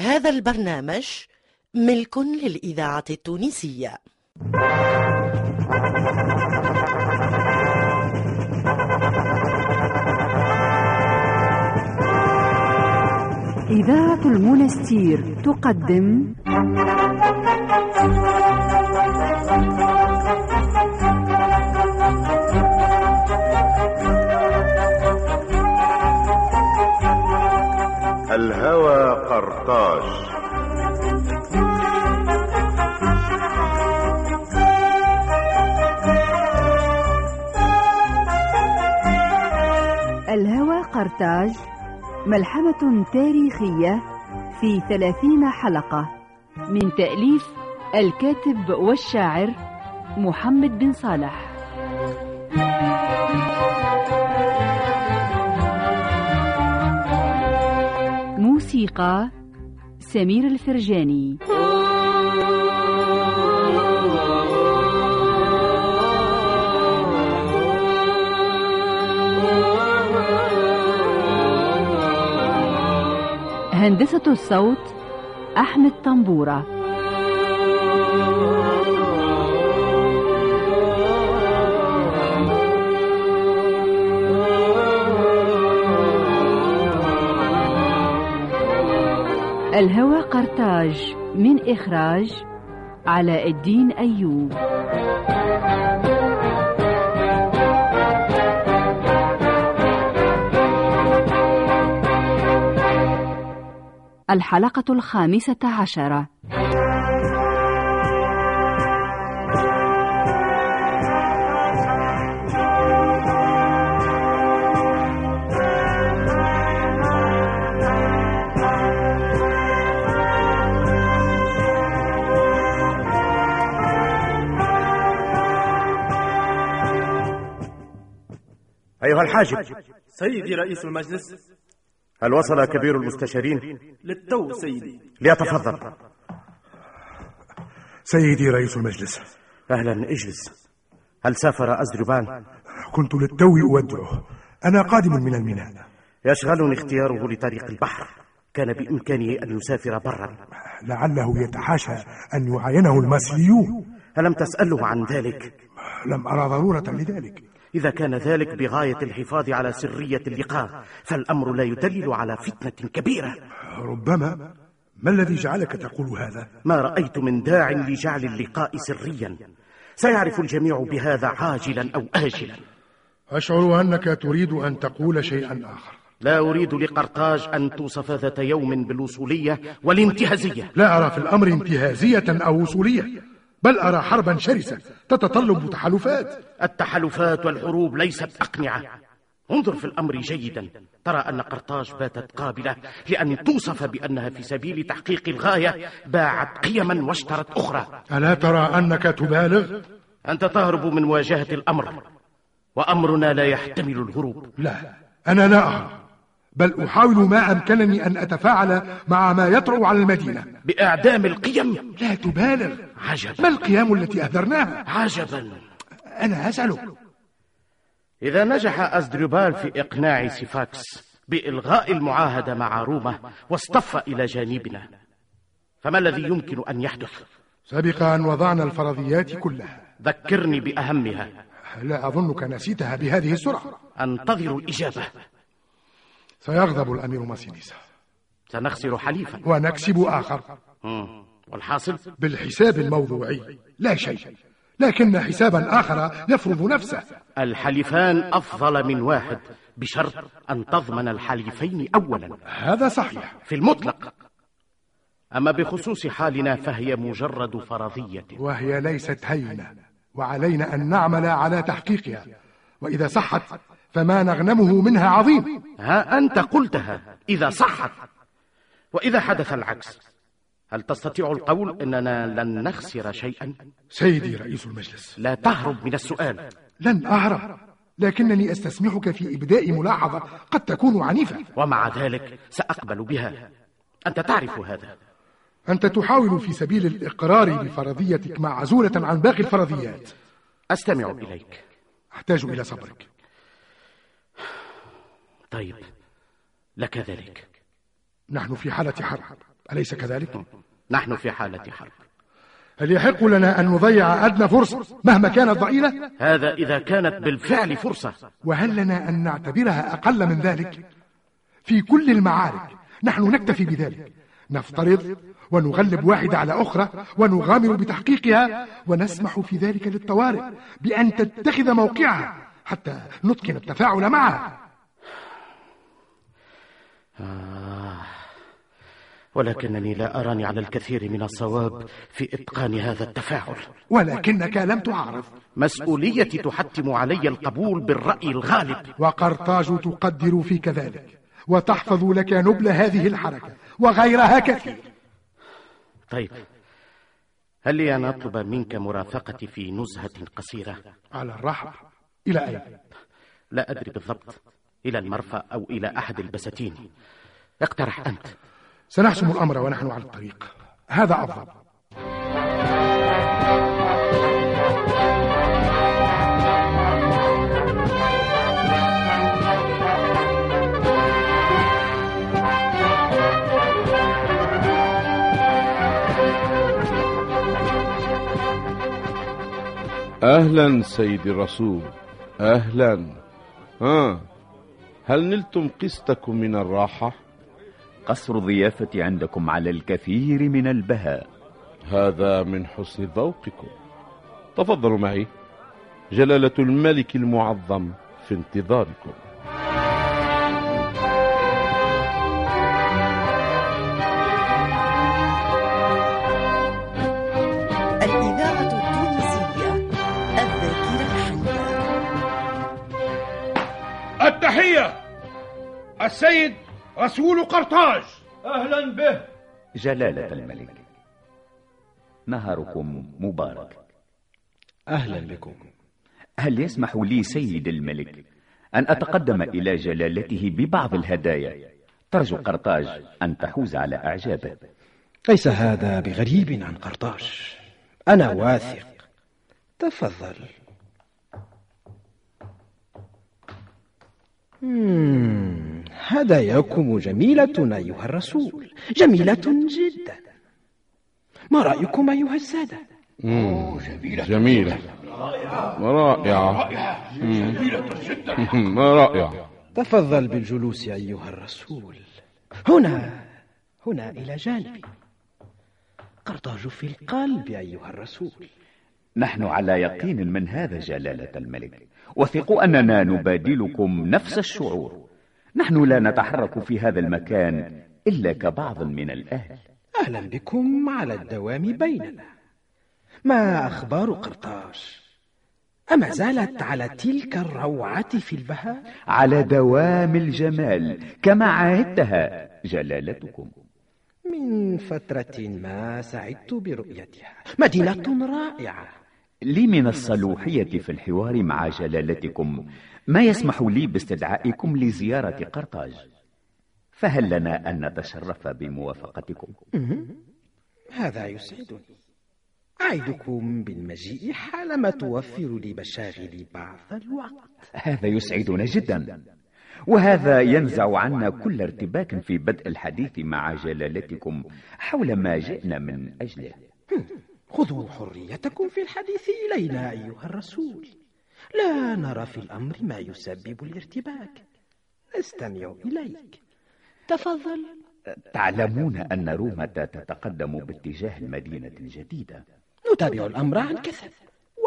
هذا البرنامج ملك للإذاعة التونسية. إذاعة المنستير تقدم الهوى قرطاج. الهوى قرطاج ملحمة تاريخية في 30 حلقة من تأليف الكاتب والشاعر محمد بن صالح. موسيقى سمير الفرجاني. هندسة الصوت احمد طنبورة. الهوى قرطاج من إخراج علاء الدين ايوب. الحلقة 15. أيها الحاجب. سيدي رئيس المجلس. هل وصل كبير المستشارين؟ للتو سيدي. ليتفضل. سيدي رئيس المجلس. أهلا، اجلس. هل سافر أزربان؟ كنت للتو أودعه، أنا قادم من الميناء. يشغلني اختياره لطريق البحر، كان بإمكانه أن يسافر برا. لعله يتحاشى أن يعاينه الماسليون. ألم تسأله عن ذلك؟ لم أرى ضرورة لذلك. إذا كان ذلك بغاية الحفاظ على سرية اللقاء فالأمر لا يدلل على فتنة كبيرة. ربما. ما الذي جعلك تقول هذا؟ ما رأيت من داع لجعل اللقاء سريا، سيعرف الجميع بهذا عاجلا أو آجلا. أشعر أنك تريد أن تقول شيئا آخر. لا أريد لقرطاج أن توصف ذات يوم بالوصولية والانتهازية. لا أرى في الأمر انتهازية أو وصولية، بل أرى حربا شرسة تتطلب تحالفات. التحالفات والحروب ليست أقنعة. انظر في الأمر جيدا، ترى أن قرطاج باتت قابلة لأن توصف بأنها في سبيل تحقيق الغاية باعت قيما واشترت أخرى. ألا ترى أنك تبالغ؟ أنت تهرب من مواجهة الأمر، وأمرنا لا يحتمل الهروب. لا، أنا لا أهرب، بل أحاول ما أمكنني أن أتفاعل مع ما يطرأ على المدينة. بإعدام القيم؟ لا تبالغ. عجبا. ما القيام التي أهدرناها؟ عجبا. أنا أسألك. إذا نجح أزدربال في إقناع سيفاكس بإلغاء المعاهدة مع روما واصطف إلى جانبنا، فما الذي يمكن أن يحدث؟ سبق أن وضعنا الفرضيات كلها. ذكرني بأهمها. لا أظنك نسيتها بهذه السرعة. أنتظر الإجابة. سيغضب الأمير ماسينيسا. سنخسر حليفا ونكسب آخر. والحاصل؟ بالحساب الموضوعي لا شيء، لكن حسابا آخر يفرض نفسه. الحليفان أفضل من واحد، بشرط أن تضمن الحليفين أولا. هذا صحيح في المطلق. أما بخصوص حالنا فهي مجرد فرضية، وهي ليست هينة، وعلينا أن نعمل على تحقيقها، وإذا صحت فما نغنمه منها عظيم. ها أنت قلتها، إذا صحت. وإذا حدث العكس هل تستطيع القول أننا لن نخسر شيئا؟ سيدي رئيس المجلس. لا تهرب من السؤال. لن أهرب، لكنني أستسمحك في إبداء ملاحظة قد تكون عنيفة. ومع ذلك سأقبل بها، أنت تعرف هذا. أنت تحاول في سبيل الإقرار بفرضيتك معزولة عن باقي الفرضيات. أستمع إليك. أحتاج إلى صبرك. طيب، لك ذلك. نحن في حالة حرب، أليس كذلك؟ نحن في حالة حرب. هل يحق لنا أن نضيع أدنى فرصة مهما كانت ضئيلة؟ هذا إذا كانت بالفعل فرصة. وهل لنا أن نعتبرها أقل من ذلك؟ في كل المعارك نحن نكتفي بذلك، نفترض ونغلب واحدة على أخرى ونغامر بتحقيقها، ونسمح في ذلك للطوارئ بأن تتخذ موقعها حتى نتقن التفاعل معها. ولكنني لا أراني على الكثير من الصواب في إتقان هذا التفاعل. ولكنك لم تعرف. مسؤوليتي تحتم علي القبول بالرأي الغالب. وقرطاج تقدر فيك ذلك وتحفظ لك نبل هذه الحركة وغيرها كثير. طيب، هل لي أن أطلب منك مرافقتي في نزهة قصيرة؟ على الرحب. إلى أين؟ لا أدري بالضبط، إلى المرفأ أو إلى أحد البساتين. اقترح أنت. سنحسم الأمر ونحن على الطريق، هذا أفضل. أهلا سيدي الرسول، أهلا. هل نلتم قسطكم من الراحة؟ قصر ضيافة عندكم على الكثير من البهاء. هذا من حسن ذوقكم. تفضلوا معي، جلالة الملك المعظم في انتظاركم. الإذاعة التونسية الذاكرة الحية. التحية السيد رسول قرطاج. أهلا به جلالة الملك، نهاركم مبارك. أهلا بكم. هل يسمح لي سيد الملك أن أتقدم إلى جلالته ببعض الهدايا؟ ترجو قرطاج أن تحوز على أعجابه. ليس هذا بغريب عن قرطاج، أنا واثق. تفضل. هداياكم جميلة أيها الرسول، جميلة جدا. ما رأيكم أيها السادة؟ جميلة ورائعة، جميلة جدا ورائعة. تفضل بالجلوس أيها الرسول، هنا إلى جانبي. قرطاج في القلب أيها الرسول. نحن على يقين من هذا جلالة الملك، وثقوا أننا نبادلكم نفس الشعور. نحن لا نتحرك في هذا المكان إلا كبعض من الأهل. أهلا بكم على الدوام بيننا. ما أخبار قرطاج؟ أما زالت على تلك الروعة في البهاء؟ على دوام الجمال كما عهدتها جلالتكم. من فترة ما سعدت برؤيتها، مدينة رائعة. لي من الصلوحية في الحوار مع جلالتكم ما يسمح لي باستدعائكم لزيارة قرطاج، فهل لنا أن نتشرف بموافقتكم؟ هذا يسعدني. أعدكم بالمجيء حالما توفر لي مشاغلي بعض الوقت. هذا يسعدنا جدا، وهذا ينزع عنا كل ارتباك في بدء الحديث مع جلالتكم حول ما جئنا من أجله. خذوا حريتكم في الحديث إلينا أيها الرسول، لا نرى في الأمر ما يسبب الارتباك، نستمع إليك. تفضل. تعلمون أن روما تتقدم باتجاه المدينة الجديدة. نتابع الأمر عن كثب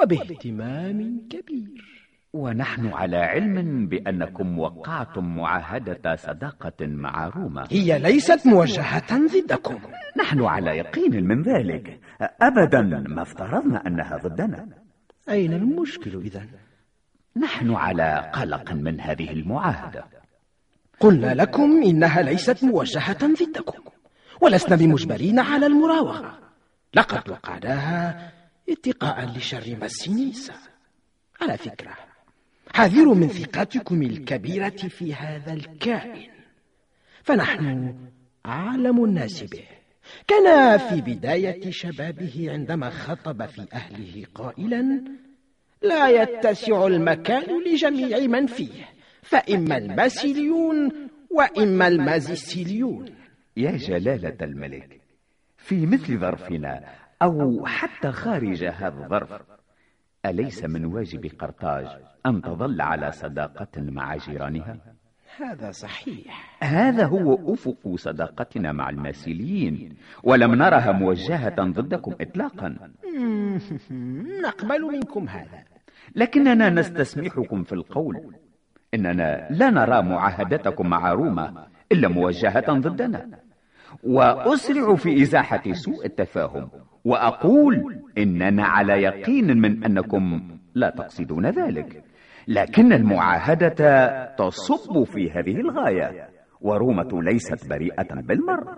وباهتمام كبير، ونحن على علم بأنكم وقعتم معاهدة صداقة مع روما. هي ليست موجهة ضدكم. نحن على يقين من ذلك، أبدا ما افترضنا أنها ضدنا. أين المشكل إذن؟ نحن على قلق من هذه المعاهدة. قلنا لكم إنها ليست موجهة ضدكم، ولسنا بمجبرين على المراوغة. لقد وقعناها اتقاء لشر مسينيسا. على فكرة، حذروا من ثقتكم الكبيرة في هذا الكائن، فنحن أعلم الناس به. كان في بداية شبابه عندما خطب في أهله قائلا: لا يتسع المكان لجميع من فيه، فإما الماسيليون وإما المازيسيليون. يا جلالة الملك، في مثل ظرفنا أو حتى خارج هذا الظرف، أليس من واجب قرطاج أن تظل على صداقة مع جيرانها؟ هذا صحيح، هذا هو أفق صداقتنا مع الماسيليين، ولم نرها موجهة ضدكم إطلاقا. نقبل منكم هذا، لكننا نستسمحكم في القول إننا لا نرى معاهدتكم مع روما إلا موجهة ضدنا، وأسرع في إزاحة سوء التفاهم، وأقول إننا على يقين من أنكم لا تقصدون ذلك، لكن المعاهدة تصب في هذه الغاية، ورومة ليست بريئة بالمرة.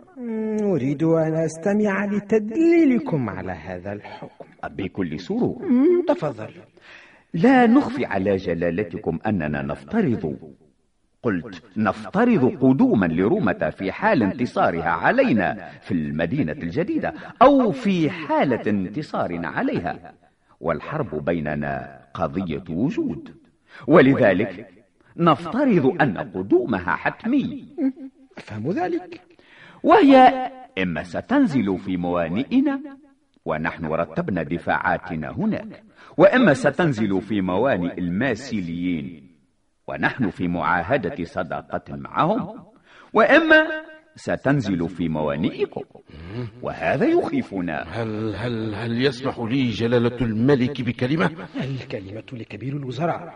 أريد أن أستمع لتدليلكم على هذا الحكم. بكل سرور، تفضل. لا نخفي على جلالتكم أننا نفترض، قلت نفترض، قدوما لرومة في حال انتصارها علينا في المدينة الجديدة، أو في حالة انتصار عليها، والحرب بيننا قضية وجود، ولذلك نفترض أن قدومها حتمي. أفهم ذلك. وهي إما ستنزل في موانئنا ونحن رتبنا دفاعاتنا هناك، وإما ستنزل في موانئ الماسيليين ونحن في معاهدة صداقة معهم، وإما ستنزل في موانئكم، وهذا يخيفنا. هل يسمح لي جلالة الملك بكلمة؟ الكلمة لكبير الوزراء.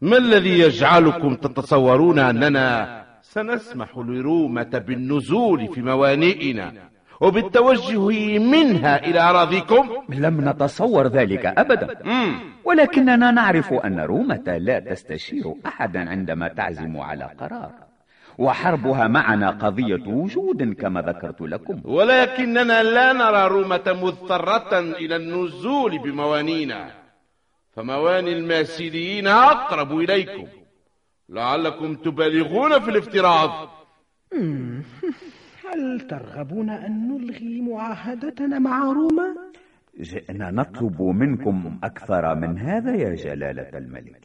ما الذي يجعلكم تتصورون أننا سنسمح لرومة بالنزول في موانئنا وبالتوجه منها إلى أراضيكم؟ لم نتصور ذلك أبدا، ولكننا نعرف أن رومة لا تستشير أحدا عندما تعزم على قرار، وحربها معنا قضية وجود كما ذكرت لكم، ولكننا لا نرى رومة مضطرة إلى النزول بموانينا، فمواني الماسيليين أقرب إليكم، لعلكم تبالغون في الافتراض. هل ترغبون أن نلغي معاهدتنا مع روما؟ جئنا نطلب منكم أكثر من هذا يا جلالة الملك.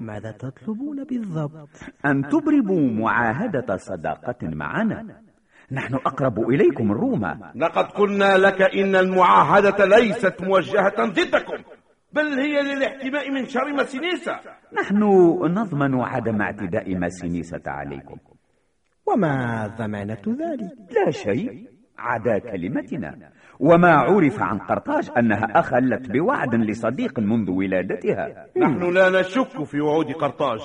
ماذا تطلبون بالضبط؟ أن تبرموا معاهدة صداقة معنا، نحن أقرب إليكم من روما. لقد قلنا لك إن المعاهدة ليست موجهة ضدكم، بل هي للاحتماء من شر مسينيسا. نحن نضمن عدم اعتداء مسينيسة عليكم. وما ضمانة ذلك؟ لا شيء عدا كلمتنا، وما عرف عن قرطاج أنها أخلت بوعد لصديق منذ ولادتها. نحن لا نشك في وعود قرطاج،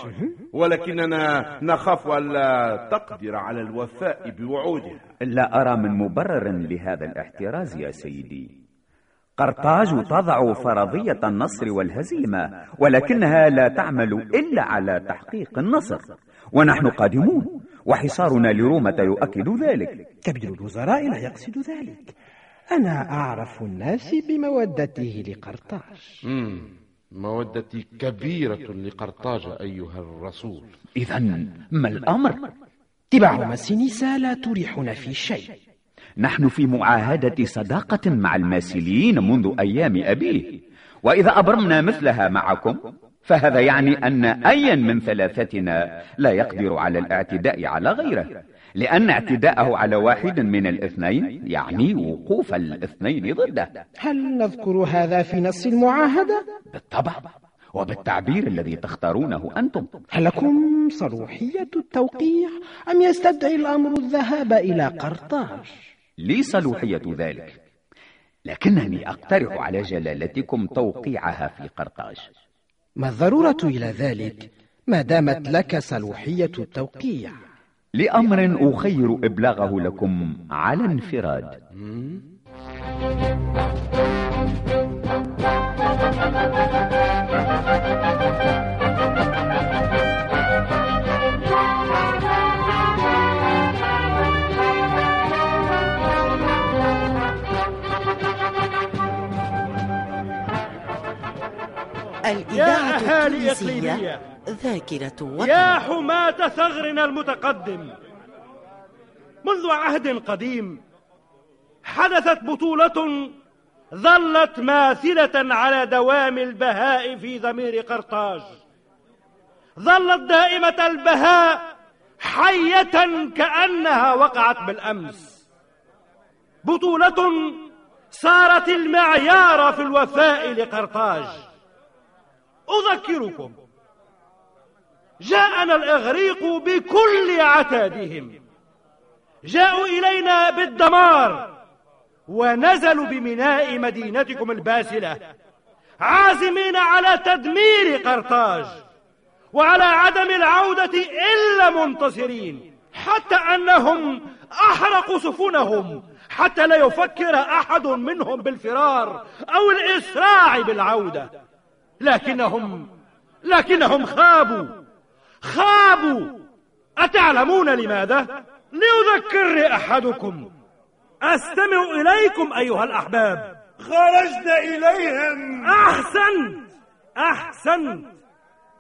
ولكننا نخاف ألا تقدر على الوفاء بوعودها. لا أرى من مبرر لهذا الاحتراز يا سيدي. قرطاج تضع فرضية النصر والهزيمة، ولكنها لا تعمل إلا على تحقيق النصر، ونحن قادمون، وحصارنا لرومة يؤكد ذلك. كبير الوزراء لا يقصد ذلك، أنا أعرف الناس بمودته لقرطاج. مودتي كبيرة لقرطاج أيها الرسول. إذن ما الأمر؟ تبع مسينيسا لا تريحنا في شيء. نحن في معاهدة صداقة مع الماسيليين منذ أيام أبيه، وإذا أبرمنا مثلها معكم فهذا يعني أن أيا من ثلاثتنا لا يقدر على الاعتداء على غيره، لأن اعتداءه على واحد من الاثنين يعني وقوف الاثنين ضده. هل نذكر هذا في نص المعاهدة؟ بالطبع، وبالتعبير الذي تختارونه أنتم. هل لكم صروحية التوقيع أم يستدعي الأمر الذهاب إلى قرطاج؟ لي صروحية ذلك، لكنني أقترح على جلالتكم توقيعها في قرطاج. ما الضرورة إلى ذلك ما دامت لك صروحية التوقيع؟ لأمر أخير إبلاغه لكم على انفراد. الإذاعة التونسية ذاكرة وطن. يا حماة ثغرنا المتقدم، منذ عهد قديم حدثت بطولة ظلت ماثلة على دوام البهاء في ضمير قرطاج، ظلت دائمة البهاء حية كأنها وقعت بالأمس. بطولة صارت المعيار في الوفاء لقرطاج. أذكركم جاءنا الإغريق بكل عتادهم، جاءوا إلينا بالدمار ونزلوا بميناء مدينتكم الباسلة عازمين على تدمير قرطاج وعلى عدم العودة إلا منتصرين، حتى أنهم أحرقوا سفنهم حتى لا يفكر أحد منهم بالفرار أو الإسراع بالعودة. لكنهم خابوا. أتعلمون لماذا؟ ليذكر أحدكم. أستمع إليكم أيها الأحباب. خرجنا إليهم. أحسنت،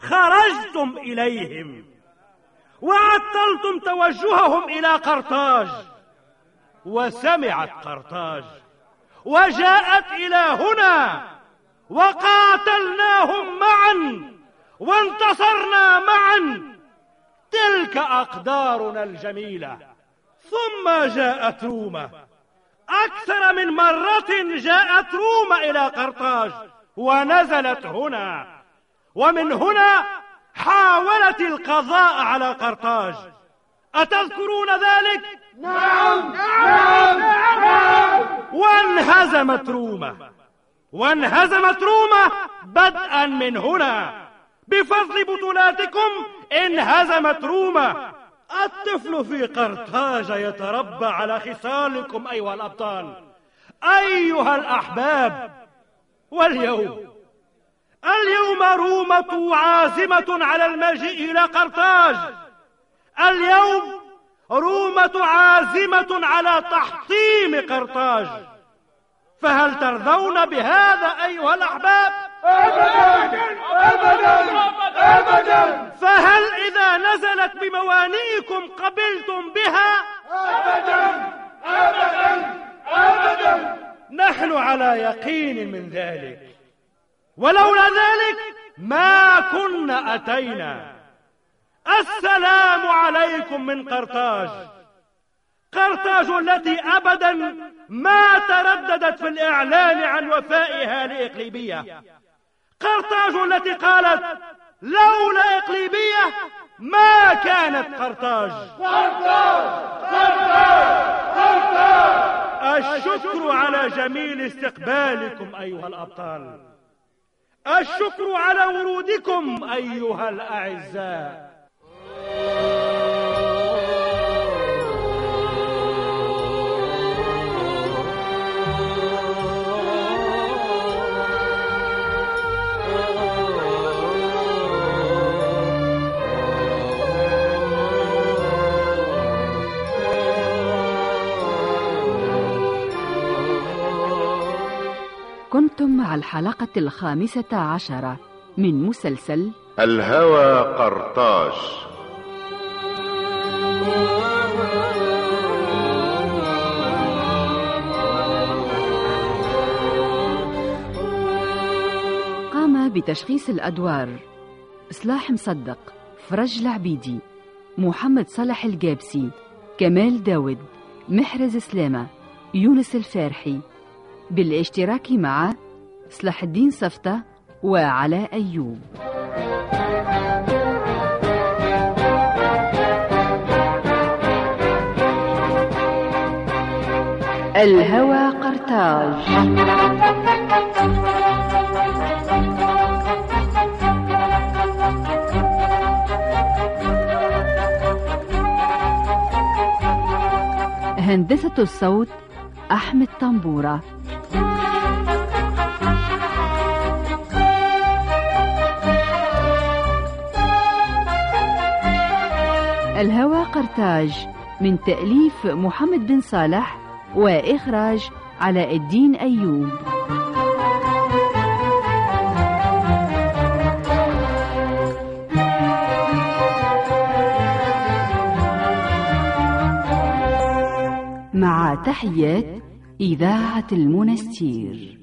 خرجتم إليهم وعطلتم توجههم إلى قرطاج، وسمعت قرطاج وجاءت إلى هنا وقاتلناهم معا وانتصرنا معا. تلك أقدارنا الجميلة. ثم جاءت روما. أكثر من مرة جاءت روما إلى قرطاج ونزلت هنا، ومن هنا حاولت القضاء على قرطاج. أتذكرون ذلك؟ نعم نعم نعم. وانهزمت روما بدءا من هنا بفضل بطولاتكم. انهزمت روما. الطفل في قرطاج يتربى على خصالكم أيها الأبطال، أيها الأحباب. واليوم رومة عازمة على المجيء إلى قرطاج. اليوم رومة عازمة على تحطيم قرطاج. فهل ترضون بهذا أيها الأحباب؟ أبداً أبداً أبداً. فهل إذا نزلت بموانئكم قبلتم بها؟ أبداً أبداً أبداً. نحن على يقين من ذلك، ولولا ذلك ما كنا أتينا. السلام عليكم من قرطاج التي أبداً ما ترددت في الإعلان عن وفائها لإقليبية. قرطاج التي قالت لولا إقليبية ما كانت قرطاج. الشكر على جميل استقبالكم أيها الأبطال. الشكر على ورودكم أيها الأعزاء. كنتم مع الحلقة 15 من مسلسل الهوى قرطاج. قام بتشخيص الأدوار صلاح مصدق، فرج لعبيدي، محمد صالح القابسي، كمال داوود، محرز سلامة، يونس الفارحي، بالاشتراك مع صلاح الدين سفطة وعلاء أيوب. الهوى قرطاج. هندسة الصوت احمد طنبورة. الهوى قرطاج من تأليف محمد بن صالح وإخراج علاء الدين ايوب. مع تحيات إذاعة المنستير.